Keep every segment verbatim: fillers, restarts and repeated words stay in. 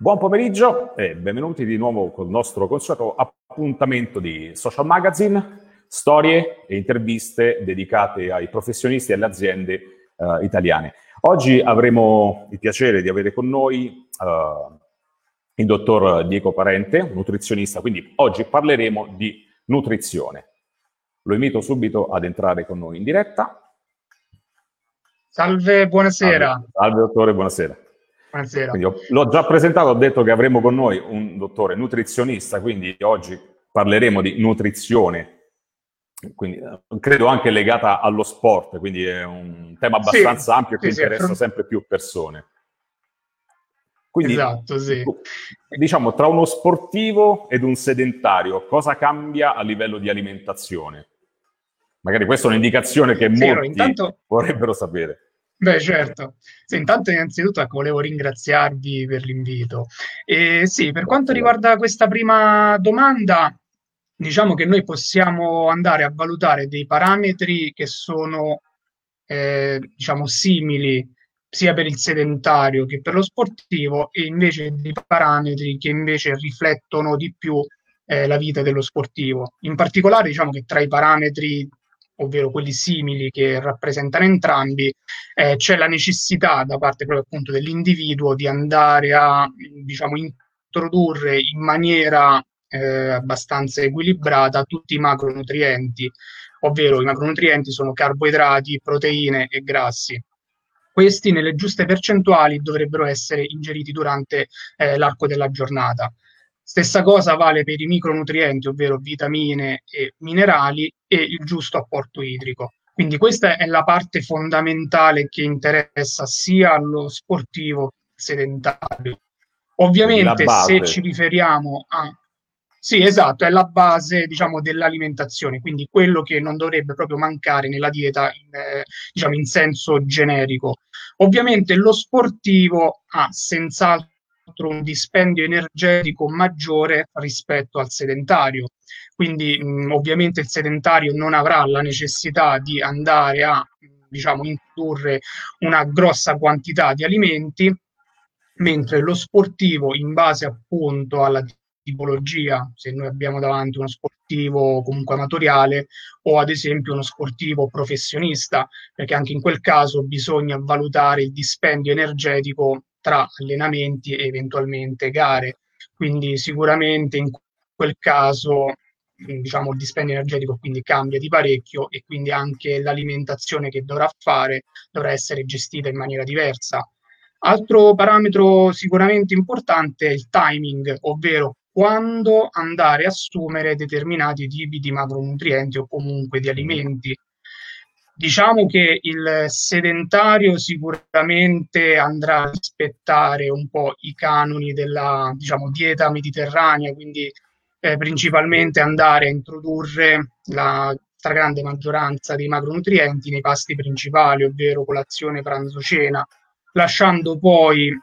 Buon pomeriggio e benvenuti di nuovo col nostro consueto appuntamento di Social Magazine, storie e interviste dedicate ai professionisti e alle aziende eh, italiane. Oggi avremo il piacere di avere con noi eh, il dottor Diego Parente, un nutrizionista, quindi oggi parleremo di nutrizione. Lo invito subito ad entrare con noi in diretta. Salve, buonasera. Salve, salve dottore, buonasera. Buonasera. Quindi, l'ho già presentato, ho detto che avremo con noi un dottore nutrizionista, quindi oggi parleremo di nutrizione, quindi credo anche legata allo sport, quindi è un tema abbastanza sì, ampio che sì, sì, interessa sempre più persone. Quindi, esatto, sì. Diciamo, tra uno sportivo ed un sedentario, cosa cambia a livello di alimentazione? Magari questa è un'indicazione che sì, molti intanto... vorrebbero sapere. Beh, certo. Sì, intanto innanzitutto volevo ringraziarvi per l'invito. E sì, per quanto riguarda questa prima domanda, diciamo che noi possiamo andare a valutare dei parametri che sono, eh, diciamo, simili sia per il sedentario che per lo sportivo, e invece dei parametri che invece riflettono di più eh, la vita dello sportivo. In particolare, diciamo che tra i parametri, ovvero quelli simili che rappresentano entrambi, eh, c'è la necessità da parte proprio appunto dell'individuo di andare a, diciamo, introdurre in maniera eh, abbastanza equilibrata tutti i macronutrienti, ovvero i macronutrienti sono carboidrati, proteine e grassi. Questi nelle giuste percentuali dovrebbero essere ingeriti durante eh, l'arco della giornata. Stessa cosa vale per i micronutrienti, ovvero vitamine e minerali, e il giusto apporto idrico. Quindi questa è la parte fondamentale che interessa sia allo sportivo che al sedentario. Ovviamente se ci riferiamo a... Sì, esatto, è la base, diciamo, dell'alimentazione, quindi quello che non dovrebbe proprio mancare nella dieta, in, eh, diciamo, in senso generico. Ovviamente lo sportivo ha senz'altro un dispendio energetico maggiore rispetto al sedentario, quindi mh, ovviamente il sedentario non avrà la necessità di andare a, diciamo, introdurre una grossa quantità di alimenti, mentre lo sportivo, in base appunto alla tipologia, se noi abbiamo davanti uno sportivo comunque amatoriale o ad esempio uno sportivo professionista, perché anche in quel caso bisogna valutare il dispendio energetico tra allenamenti e eventualmente gare, quindi sicuramente in quel caso, diciamo, il dispendio energetico quindi cambia di parecchio, e quindi anche l'alimentazione che dovrà fare dovrà essere gestita in maniera diversa. Altro parametro sicuramente importante è il timing, ovvero quando andare a assumere determinati tipi di macronutrienti o comunque di alimenti. Diciamo che il sedentario sicuramente andrà a rispettare un po' i canoni della, diciamo, dieta mediterranea, quindi eh, principalmente andare a introdurre la stragrande maggioranza dei macronutrienti nei pasti principali, ovvero colazione, pranzo, cena, lasciando poi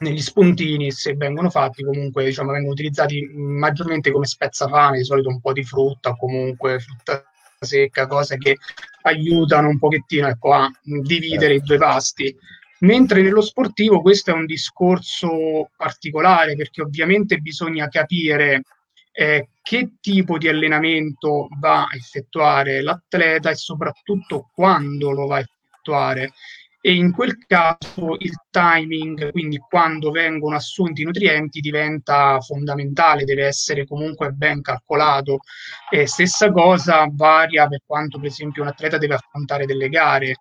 negli spuntini, se vengono fatti, comunque, diciamo, vengono utilizzati maggiormente come spezzafame, di solito un po' di frutta o comunque frutta secca, cose che aiutano un pochettino, ecco, a dividere i due pasti. Mentre nello sportivo questo è un discorso particolare, perché ovviamente bisogna capire eh, che tipo di allenamento va a effettuare l'atleta e soprattutto quando lo va a effettuare, e in quel caso il timing, quindi quando vengono assunti i nutrienti, diventa fondamentale, deve essere comunque ben calcolato. E stessa cosa varia per quanto, per esempio, un atleta deve affrontare delle gare.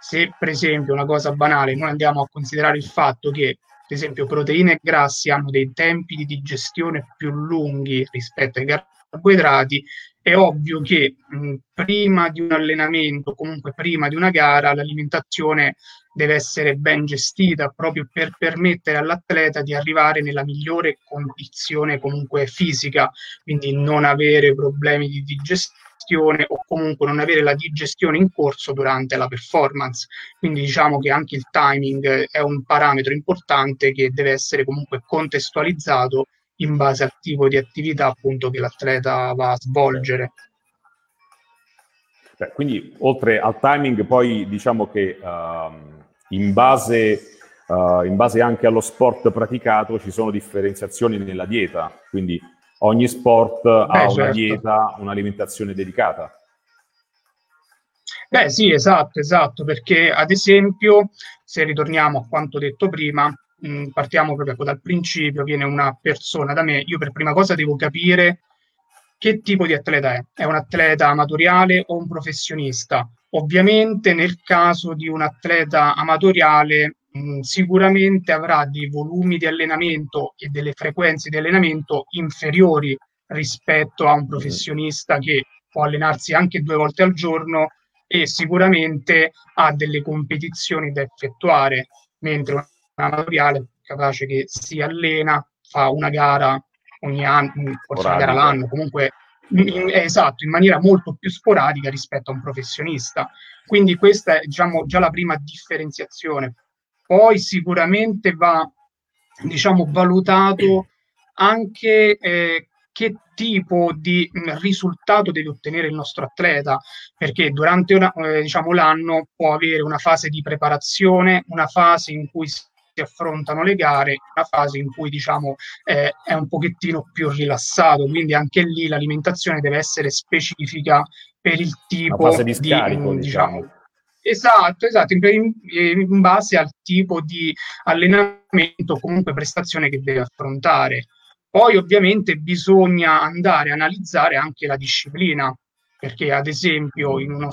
Se, per esempio, una cosa banale, noi andiamo a considerare il fatto che, per esempio, proteine e grassi hanno dei tempi di digestione più lunghi rispetto ai carboidrati, è ovvio che mh, prima di un allenamento, comunque prima di una gara, l'alimentazione deve essere ben gestita proprio per permettere all'atleta di arrivare nella migliore condizione comunque fisica, quindi non avere problemi di digestione o comunque non avere la digestione in corso durante la performance. Quindi diciamo che anche il timing è un parametro importante che deve essere comunque contestualizzato in base al tipo di attività appunto che l'atleta va a svolgere. Beh, quindi oltre al timing, poi diciamo che uh, in base uh, uh, in base anche allo sport praticato ci sono differenziazioni nella dieta, quindi ogni sport Beh, ha certo. una dieta, un'alimentazione dedicata. Beh sì, esatto, esatto, perché ad esempio, se ritorniamo a quanto detto prima, mh, partiamo proprio dal principio, viene una persona da me, io per prima cosa devo capire che tipo di atleta è, è un atleta amatoriale o un professionista. Ovviamente nel caso di un atleta amatoriale mh, sicuramente avrà dei volumi di allenamento e delle frequenze di allenamento inferiori rispetto a un professionista che può allenarsi anche due volte al giorno e sicuramente ha delle competizioni da effettuare, mentre un amatoriale capace che si allena, fa una gara ogni anno, forse una gara all'anno, comunque In, esatto, in maniera molto più sporadica rispetto a un professionista. Quindi questa è, diciamo, già la prima differenziazione. Poi sicuramente va, diciamo, valutato anche eh, che tipo di mh, risultato deve ottenere il nostro atleta, perché durante una, eh, diciamo, l'anno può avere una fase di preparazione, una fase in cui si affrontano le gare, una fase in cui diciamo eh, è un pochettino più rilassato, quindi anche lì l'alimentazione deve essere specifica per il tipo di, scarico, di diciamo. diciamo esatto esatto in, in base al tipo di allenamento, comunque prestazione che deve affrontare. Poi ovviamente bisogna andare a analizzare anche la disciplina, perché ad esempio in uno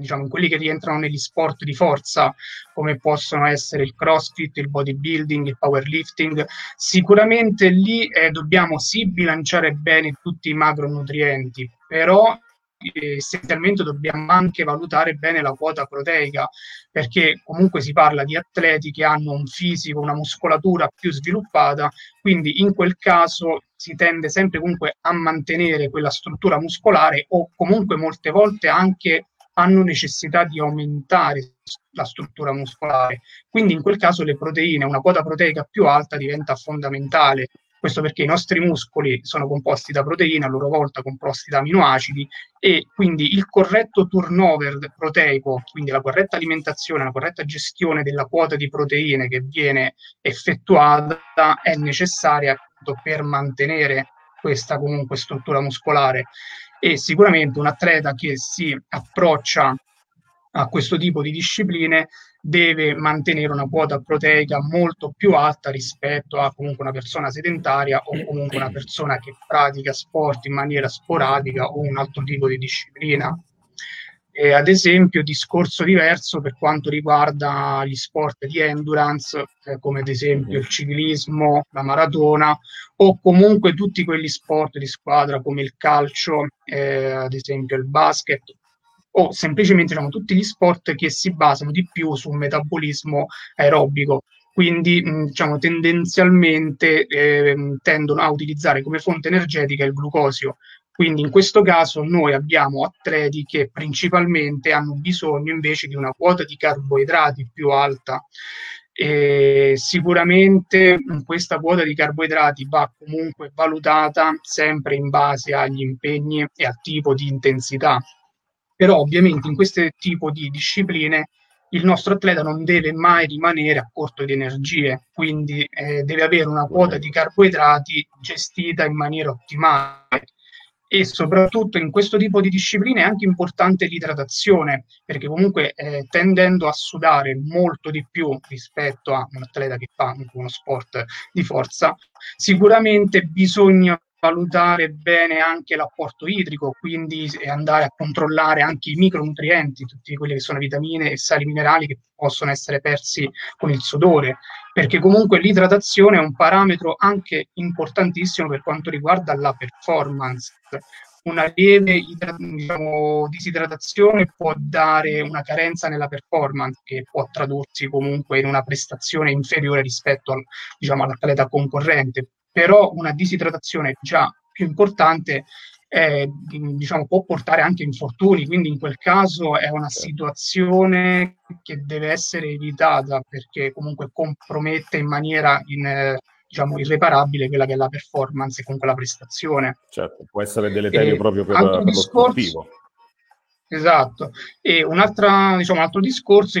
diciamo in quelli che rientrano negli sport di forza, come possono essere il crossfit, il bodybuilding, il powerlifting, sicuramente lì eh, dobbiamo sì bilanciare bene tutti i macronutrienti, però eh, essenzialmente dobbiamo anche valutare bene la quota proteica, perché comunque si parla di atleti che hanno un fisico, una muscolatura più sviluppata, quindi in quel caso si tende sempre comunque a mantenere quella struttura muscolare o comunque molte volte anche hanno necessità di aumentare la struttura muscolare. Quindi in quel caso le proteine, una quota proteica più alta diventa fondamentale. Questo perché i nostri muscoli sono composti da proteine, a loro volta composti da aminoacidi, e quindi il corretto turnover proteico, quindi la corretta alimentazione, la corretta gestione della quota di proteine che viene effettuata è necessaria per mantenere questa comunque struttura muscolare. E sicuramente un atleta che si approccia a questo tipo di discipline deve mantenere una quota proteica molto più alta rispetto a comunque una persona sedentaria o comunque una persona che pratica sport in maniera sporadica o un altro tipo di disciplina. E ad esempio discorso diverso per quanto riguarda gli sport di endurance, eh, come ad esempio il ciclismo, la maratona o comunque tutti quegli sport di squadra come il calcio, eh, ad esempio il basket, o semplicemente diciamo, tutti gli sport che si basano di più su un metabolismo aerobico, quindi mh, diciamo tendenzialmente eh, tendono a utilizzare come fonte energetica il glucosio. Quindi in questo caso noi abbiamo atleti che principalmente hanno bisogno invece di una quota di carboidrati più alta. E sicuramente questa quota di carboidrati va comunque valutata sempre in base agli impegni e al tipo di intensità. Però ovviamente in questo tipo di discipline il nostro atleta non deve mai rimanere a corto di energie, quindi eh, deve avere una quota di carboidrati gestita in maniera ottimale. E soprattutto in questo tipo di discipline è anche importante l'idratazione, perché comunque eh, tendendo a sudare molto di più rispetto a un atleta che fa uno sport di forza, sicuramente bisogna valutare bene anche l'apporto idrico, quindi andare a controllare anche i micronutrienti, tutti quelli che sono vitamine e sali minerali che possono essere persi con il sudore, perché comunque l'idratazione è un parametro anche importantissimo per quanto riguarda la performance. Una lieve idrat- diciamo, disidratazione può dare una carenza nella performance che può tradursi comunque in una prestazione inferiore rispetto al, diciamo, all'atleta concorrente. Però una disidratazione già più importante eh, diciamo, può portare anche infortuni, quindi in quel caso è una situazione che deve essere evitata, perché comunque compromette in maniera in, eh, diciamo, irreparabile quella che è la performance e comunque la prestazione. Certo, può essere deleterio proprio per, per lo sportivo. Esatto, e un'altra, diciamo, un altro discorso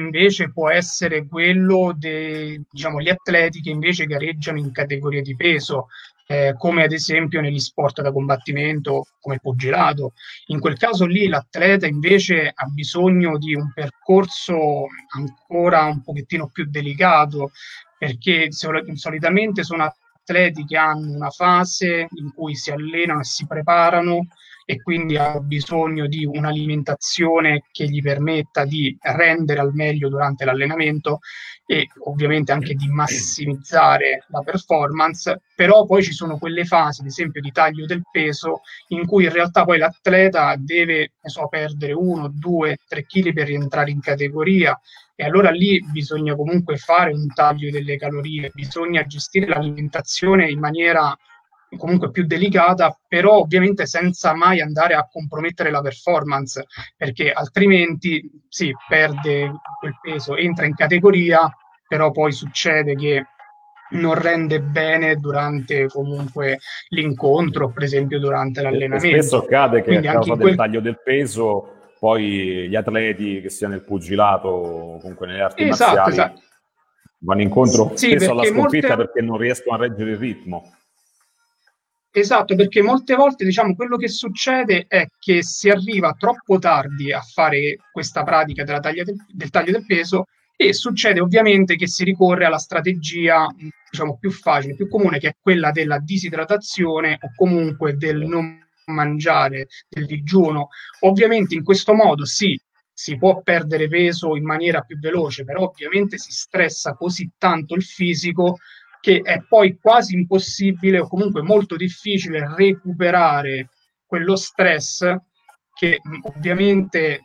invece può essere quello dei, diciamo, gli atleti che invece gareggiano in categorie di peso, eh, come ad esempio negli sport da combattimento come il pugilato. In quel caso lì l'atleta invece ha bisogno di un percorso ancora un pochettino più delicato, perché sol- solitamente sono atleti che hanno una fase in cui si allenano e si preparano, e quindi ha bisogno di un'alimentazione che gli permetta di rendere al meglio durante l'allenamento e ovviamente anche di massimizzare la performance. Però poi ci sono quelle fasi, ad esempio di taglio del peso, in cui in realtà poi l'atleta deve, ne so, perdere uno, due, tre chili per rientrare in categoria, e allora lì bisogna comunque fare un taglio delle calorie, bisogna gestire l'alimentazione in maniera comunque più delicata, però ovviamente senza mai andare a compromettere la performance, perché altrimenti sì, perde quel peso, entra in categoria, però poi succede che non rende bene durante comunque l'incontro, per esempio durante l'allenamento. E spesso accade che a causa del quel... taglio del peso poi gli atleti, che sia nel pugilato o comunque nelle arti esatto, marziali, esatto. vanno incontro sì, spesso alla sconfitta molte... perché non riescono a reggere il ritmo. Esatto, perché molte volte, diciamo, quello che succede è che si arriva troppo tardi a fare questa pratica della taglia del, del taglio del peso, e succede ovviamente che si ricorre alla strategia, diciamo, più facile, più comune, che è quella della disidratazione o comunque del non mangiare, del digiuno. Ovviamente in questo modo sì, si può perdere peso in maniera più veloce, però ovviamente si stressa così tanto il fisico che è poi quasi impossibile o comunque molto difficile recuperare quello stress, che ovviamente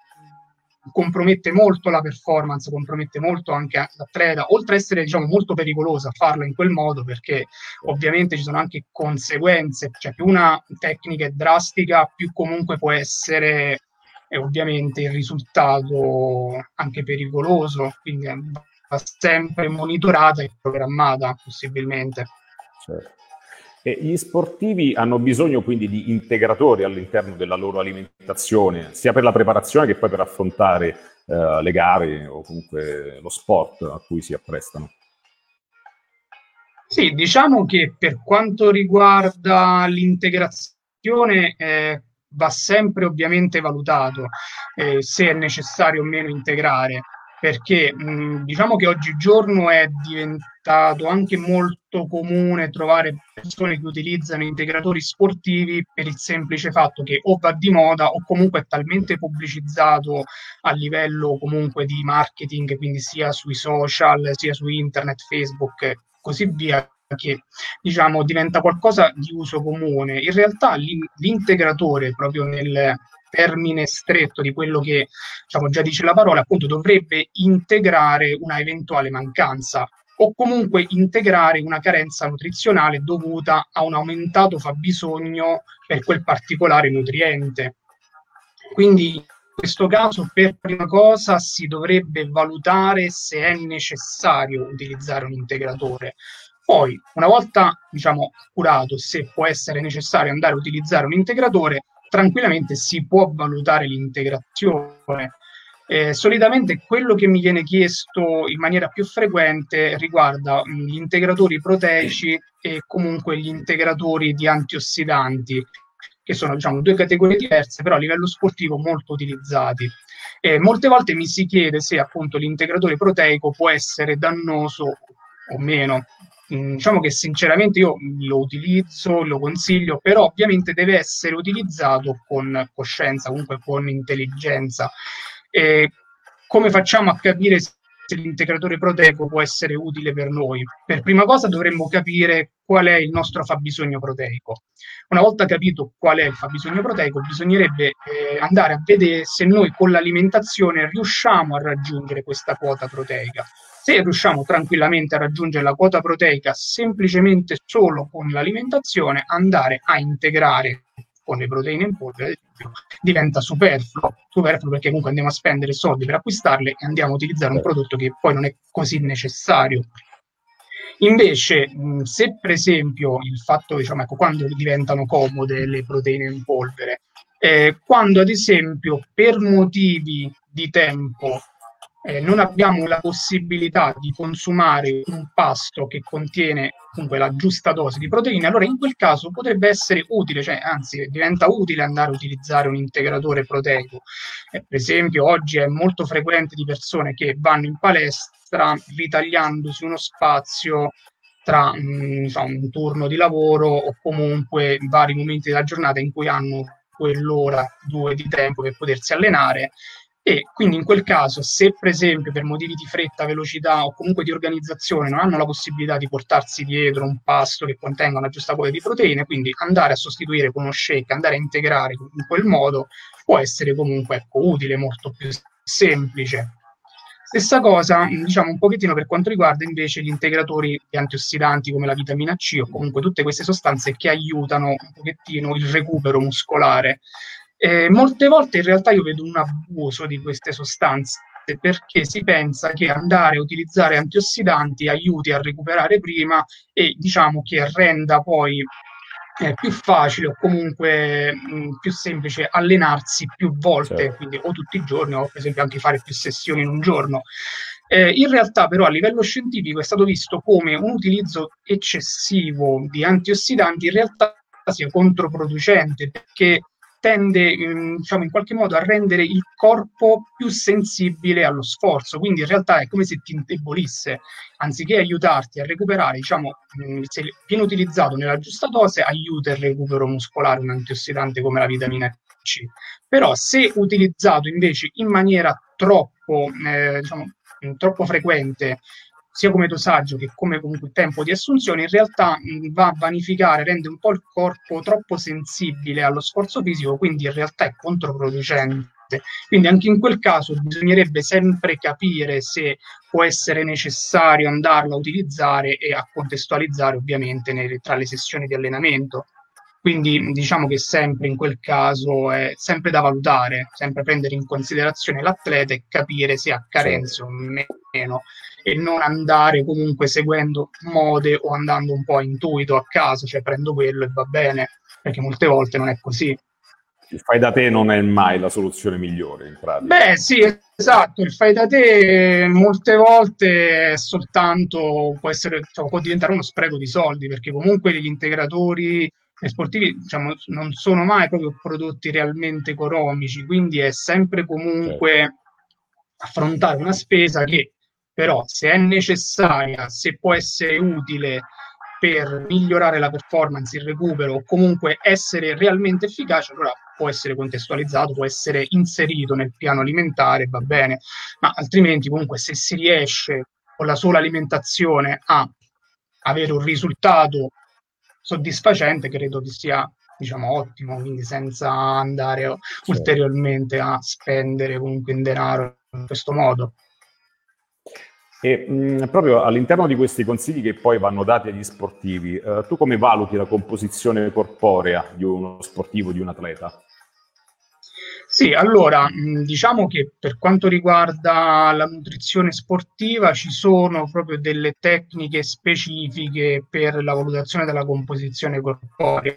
compromette molto la performance, compromette molto anche l'atleta, oltre a essere, diciamo, molto pericolosa farla in quel modo, perché ovviamente ci sono anche conseguenze, cioè più una tecnica è drastica, più comunque può essere eh, ovviamente il risultato anche pericoloso, quindi sempre monitorata e programmata possibilmente. Certo. E gli sportivi hanno bisogno quindi di integratori all'interno della loro alimentazione, sia per la preparazione che poi per affrontare eh, le gare o comunque lo sport a cui si apprestano. Sì, diciamo che per quanto riguarda l'integrazione eh, va sempre ovviamente valutato eh, se è necessario o meno integrare, perché mh, diciamo che oggigiorno è diventato anche molto comune trovare persone che utilizzano integratori sportivi per il semplice fatto che o va di moda o comunque è talmente pubblicizzato a livello comunque di marketing, quindi sia sui social, sia su internet, Facebook e così via, che diciamo diventa qualcosa di uso comune. In realtà l'integratore, proprio nel termine stretto di quello che, diciamo, già dice la parola, appunto dovrebbe integrare una eventuale mancanza o comunque integrare una carenza nutrizionale dovuta a un aumentato fabbisogno per quel particolare nutriente. Quindi in questo caso per prima cosa si dovrebbe valutare se è necessario utilizzare un integratore. Poi, una volta, diciamo, curato se può essere necessario andare a utilizzare un integratore, tranquillamente si può valutare l'integrazione. Eh, solitamente quello che mi viene chiesto in maniera più frequente riguarda mh, gli integratori proteici e comunque gli integratori di antiossidanti, che sono, diciamo, due categorie diverse, però a livello sportivo molto utilizzati. Eh, molte volte mi si chiede se appunto l'integratore proteico può essere dannoso o meno. Diciamo che sinceramente io lo utilizzo, lo consiglio, però ovviamente deve essere utilizzato con coscienza, comunque con intelligenza. E come facciamo a capire se l'integratore proteico può essere utile per noi? Per prima cosa dovremmo capire qual è il nostro fabbisogno proteico. Una volta capito qual è il fabbisogno proteico, bisognerebbe eh, andare a vedere se noi con l'alimentazione riusciamo a raggiungere questa quota proteica. Se riusciamo tranquillamente a raggiungere la quota proteica semplicemente solo con l'alimentazione, andare a integrare con le proteine in polvere, ad esempio, diventa superfluo, superfluo perché comunque andiamo a spendere soldi per acquistarle e andiamo a utilizzare un prodotto che poi non è così necessario. Invece, se per esempio il fatto, diciamo, ecco, quando diventano comode le proteine in polvere, eh, quando ad esempio per motivi di tempo eh, non abbiamo la possibilità di consumare un pasto che contiene comunque la giusta dose di proteine, allora in quel caso potrebbe essere utile, cioè anzi diventa utile andare a utilizzare un integratore proteico. Eh, per esempio oggi è molto frequente di persone che vanno in palestra ritagliandosi uno spazio tra mh, so, un turno di lavoro o comunque vari momenti della giornata in cui hanno quell'ora, due di tempo per potersi allenare, e quindi in quel caso se per esempio per motivi di fretta, velocità o comunque di organizzazione non hanno la possibilità di portarsi dietro un pasto che contenga una giusta quota di proteine, quindi andare a sostituire con uno shake, andare a integrare in quel modo può essere comunque ecco, utile, molto più semplice. Stessa cosa, diciamo, un pochettino per quanto riguarda invece gli integratori antiossidanti come la vitamina C o comunque tutte queste sostanze che aiutano un pochettino il recupero muscolare. Eh, molte volte in realtà io vedo un abuso di queste sostanze perché si pensa che andare a utilizzare antiossidanti aiuti a recuperare prima e diciamo che renda poi eh, più facile o comunque mh, più semplice allenarsi più volte, certo. Quindi o tutti i giorni o per esempio anche fare più sessioni in un giorno. Eh, in realtà però a livello scientifico è stato visto come un utilizzo eccessivo di antiossidanti in realtà sia controproducente perché tende diciamo, in qualche modo a rendere il corpo più sensibile allo sforzo, quindi in realtà è come se ti indebolisse, anziché aiutarti a recuperare, diciamo, se viene utilizzato nella giusta dose, aiuta il recupero muscolare un antiossidante come la vitamina C, però se utilizzato invece in maniera troppo, eh, diciamo, troppo frequente, sia come dosaggio che come comunque tempo di assunzione, in realtà mh, va a vanificare, rende un po' il corpo troppo sensibile allo sforzo fisico, quindi in realtà è controproducente. Quindi anche in quel caso bisognerebbe sempre capire se può essere necessario andarlo a utilizzare e a contestualizzare ovviamente nelle, tra le sessioni di allenamento. Quindi diciamo che sempre in quel caso è sempre da valutare, sempre prendere in considerazione l'atleta e capire se ha carenze o meno e non andare comunque seguendo mode o andando un po' intuito a caso, cioè prendo quello e va bene, perché molte volte non è così. Il fai da te non è mai la soluzione migliore in pratica. Beh sì, esatto, il fai da te molte volte è soltanto, può essere, può diventare uno spreco di soldi, perché comunque gli integratori e sportivi diciamo non sono mai proprio prodotti realmente economici, quindi è sempre comunque affrontare una spesa che però se è necessaria, se può essere utile per migliorare la performance, il recupero o comunque essere realmente efficace, allora può essere contestualizzato, può essere inserito nel piano alimentare, va bene, ma altrimenti comunque se si riesce con la sola alimentazione a avere un risultato soddisfacente, credo che sia diciamo ottimo, quindi senza andare certo. ulteriormente a spendere comunque in denaro in questo modo. E mh, proprio all'interno di questi consigli che poi vanno dati agli sportivi, eh, tu come valuti la composizione corporea di uno sportivo, di un atleta? Sì, allora, diciamo che per quanto riguarda la nutrizione sportiva ci sono proprio delle tecniche specifiche per la valutazione della composizione corporea.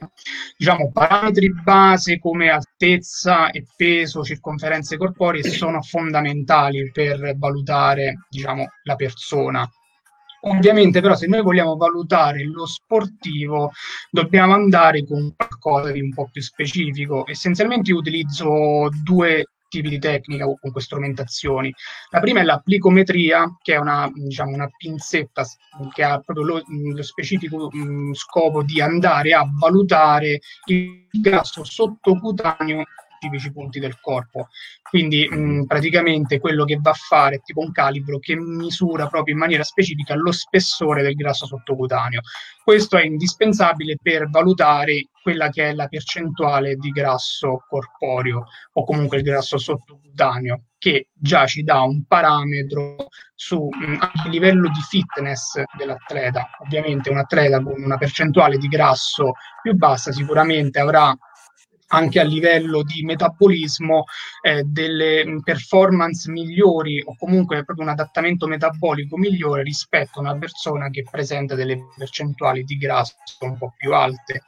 Diciamo, parametri base come altezza e peso, circonferenze corporee sono fondamentali per valutare, diciamo, la persona. Ovviamente però se noi vogliamo valutare lo sportivo dobbiamo andare con qualcosa di un po' più specifico. Essenzialmente io utilizzo due tipi di tecnica o comunque strumentazioni. La prima è la plicometria, che è una, diciamo, una pinzetta che ha proprio lo, lo specifico mh, scopo di andare a valutare il grasso sottocutaneo tipici punti del corpo, quindi mh, praticamente quello che va a fare è tipo un calibro che misura proprio in maniera specifica lo spessore del grasso sottocutaneo. Questo è indispensabile per valutare quella che è la percentuale di grasso corporeo o comunque il grasso sottocutaneo, che già ci dà un parametro su mh, livello di fitness dell'atleta. Ovviamente un atleta con una percentuale di grasso più bassa sicuramente avrà anche a livello di metabolismo eh, delle performance migliori o comunque proprio un adattamento metabolico migliore rispetto a una persona che presenta delle percentuali di grasso un po' più alte.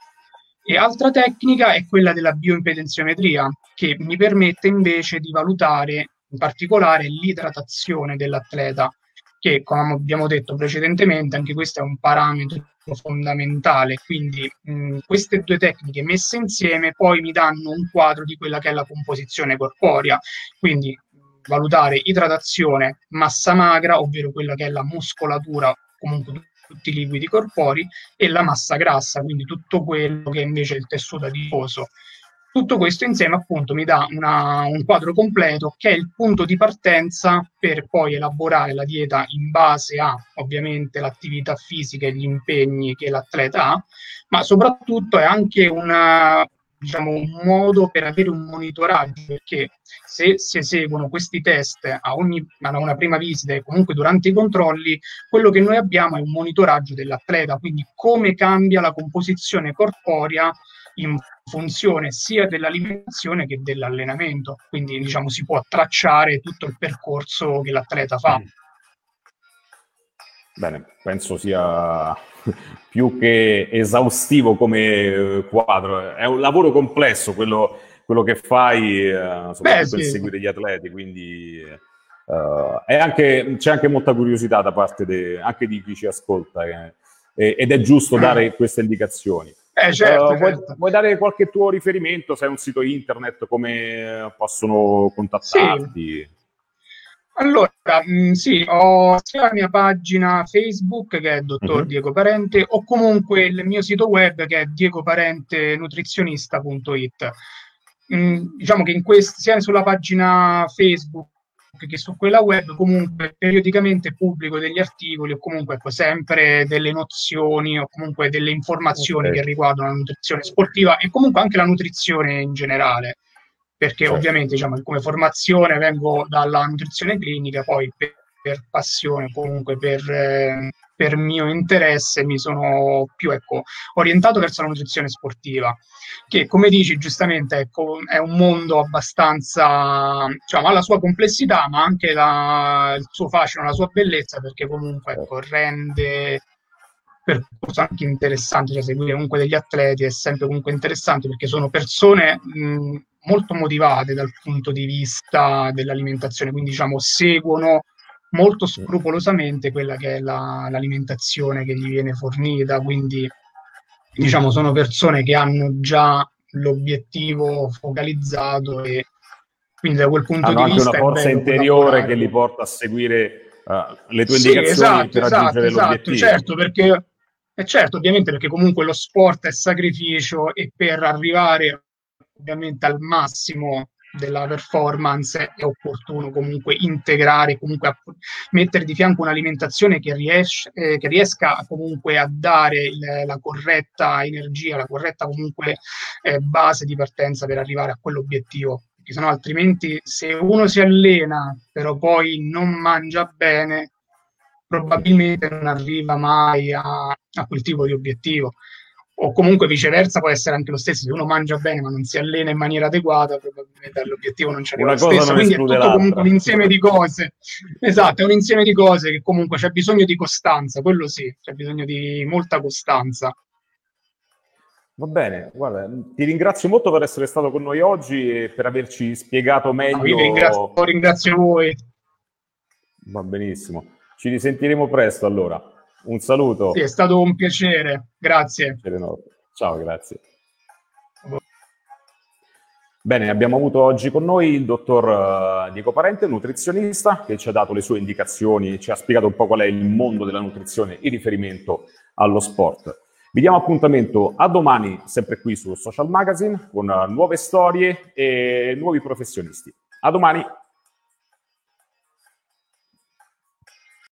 E altra tecnica è quella della bioimpedenziometria, che mi permette invece di valutare in particolare l'idratazione dell'atleta, che come abbiamo detto precedentemente anche questo è un parametro fondamentale, quindi mh, queste due tecniche messe insieme poi mi danno un quadro di quella che è la composizione corporea, quindi valutare idratazione, massa magra, ovvero quella che è la muscolatura, comunque tutti i liquidi corporei, e la massa grassa, quindi tutto quello che invece è il tessuto adiposo. Tutto questo insieme appunto mi dà una, un quadro completo che è il punto di partenza per poi elaborare la dieta in base a ovviamente l'attività fisica e gli impegni che l'atleta ha, ma soprattutto è anche una, diciamo, un modo per avere un monitoraggio, perché se si eseguono questi test a, ogni, a una prima visita e comunque durante i controlli, quello che noi abbiamo è un monitoraggio dell'atleta, quindi come cambia la composizione corporea in funzione sia dell'alimentazione che dell'allenamento, quindi diciamo si può tracciare tutto il percorso che l'atleta fa. Bene, penso sia più che esaustivo come quadro, è un lavoro complesso quello, quello che fai, soprattutto Beh, sì. per seguire gli atleti, quindi uh, è anche, c'è anche molta curiosità da parte de, anche di chi ci ascolta, eh, ed è giusto dare queste indicazioni. Eh, certo, uh, vuoi, certo. vuoi dare qualche tuo riferimento? Se hai un sito internet, come possono contattarti? Sì. Allora, mh, sì, ho sia la mia pagina Facebook che è Dottor uh-huh. Diego Parente, o comunque il mio sito web che è diego parente nutrizionista punto it. Mh, diciamo che in quest- sia sulla pagina Facebook che su quella web comunque periodicamente pubblico degli articoli o comunque ecco, sempre delle nozioni o comunque delle informazioni okay. che riguardano la nutrizione sportiva e comunque anche la nutrizione in generale, perché certo. ovviamente diciamo come formazione vengo dalla nutrizione clinica, poi per, per passione comunque per, eh, per mio interesse mi sono più ecco orientato verso la nutrizione sportiva, che come dici giustamente ecco è un mondo abbastanza, diciamo, ha la sua complessità ma anche la, il suo fascino, la sua bellezza, perché comunque ecco rende percorso anche interessante, cioè seguire comunque degli atleti è sempre comunque interessante perché sono persone mh, molto motivate dal punto di vista dell'alimentazione, quindi diciamo seguono molto scrupolosamente quella che è la, l'alimentazione che gli viene fornita, quindi diciamo sono persone che hanno già l'obiettivo focalizzato e quindi da quel punto hanno di vista hanno anche una forza interiore che li porta a seguire uh, le tue sì, indicazioni esatto, per raggiungere esatto, l'obiettivo. Esatto, certo, perché è certo, ovviamente perché comunque lo sport è sacrificio e per arrivare ovviamente al massimo della performance è opportuno comunque integrare, comunque a mettere di fianco un'alimentazione che, riesce, eh, che riesca comunque a dare il, la corretta energia, la corretta comunque eh, base di partenza per arrivare a quell'obiettivo, perché sennò altrimenti se uno si allena però poi non mangia bene probabilmente non arriva mai a, a quel tipo di obiettivo. O comunque viceversa può essere anche lo stesso, se uno mangia bene ma non si allena in maniera adeguata probabilmente all'obiettivo non ci arriva lo stesso, quindi è tutto l'altra. Comunque un insieme di cose, esatto, è un insieme di cose che comunque c'è bisogno di costanza, quello sì, c'è bisogno di molta costanza. Va bene, guarda, ti ringrazio molto per essere stato con noi oggi e per averci spiegato meglio. No, io ringrazio, ringrazio voi. Va benissimo, ci risentiremo presto allora. Un saluto. Sì, è stato un piacere, grazie. Ciao, grazie. Bene, abbiamo avuto oggi con noi il dottor Diego Parente, nutrizionista, che ci ha dato le sue indicazioni, ci ha spiegato un po' qual è il mondo della nutrizione in riferimento allo sport. Vi diamo appuntamento a domani, sempre qui su Social Magazine, con nuove storie e nuovi professionisti. A domani!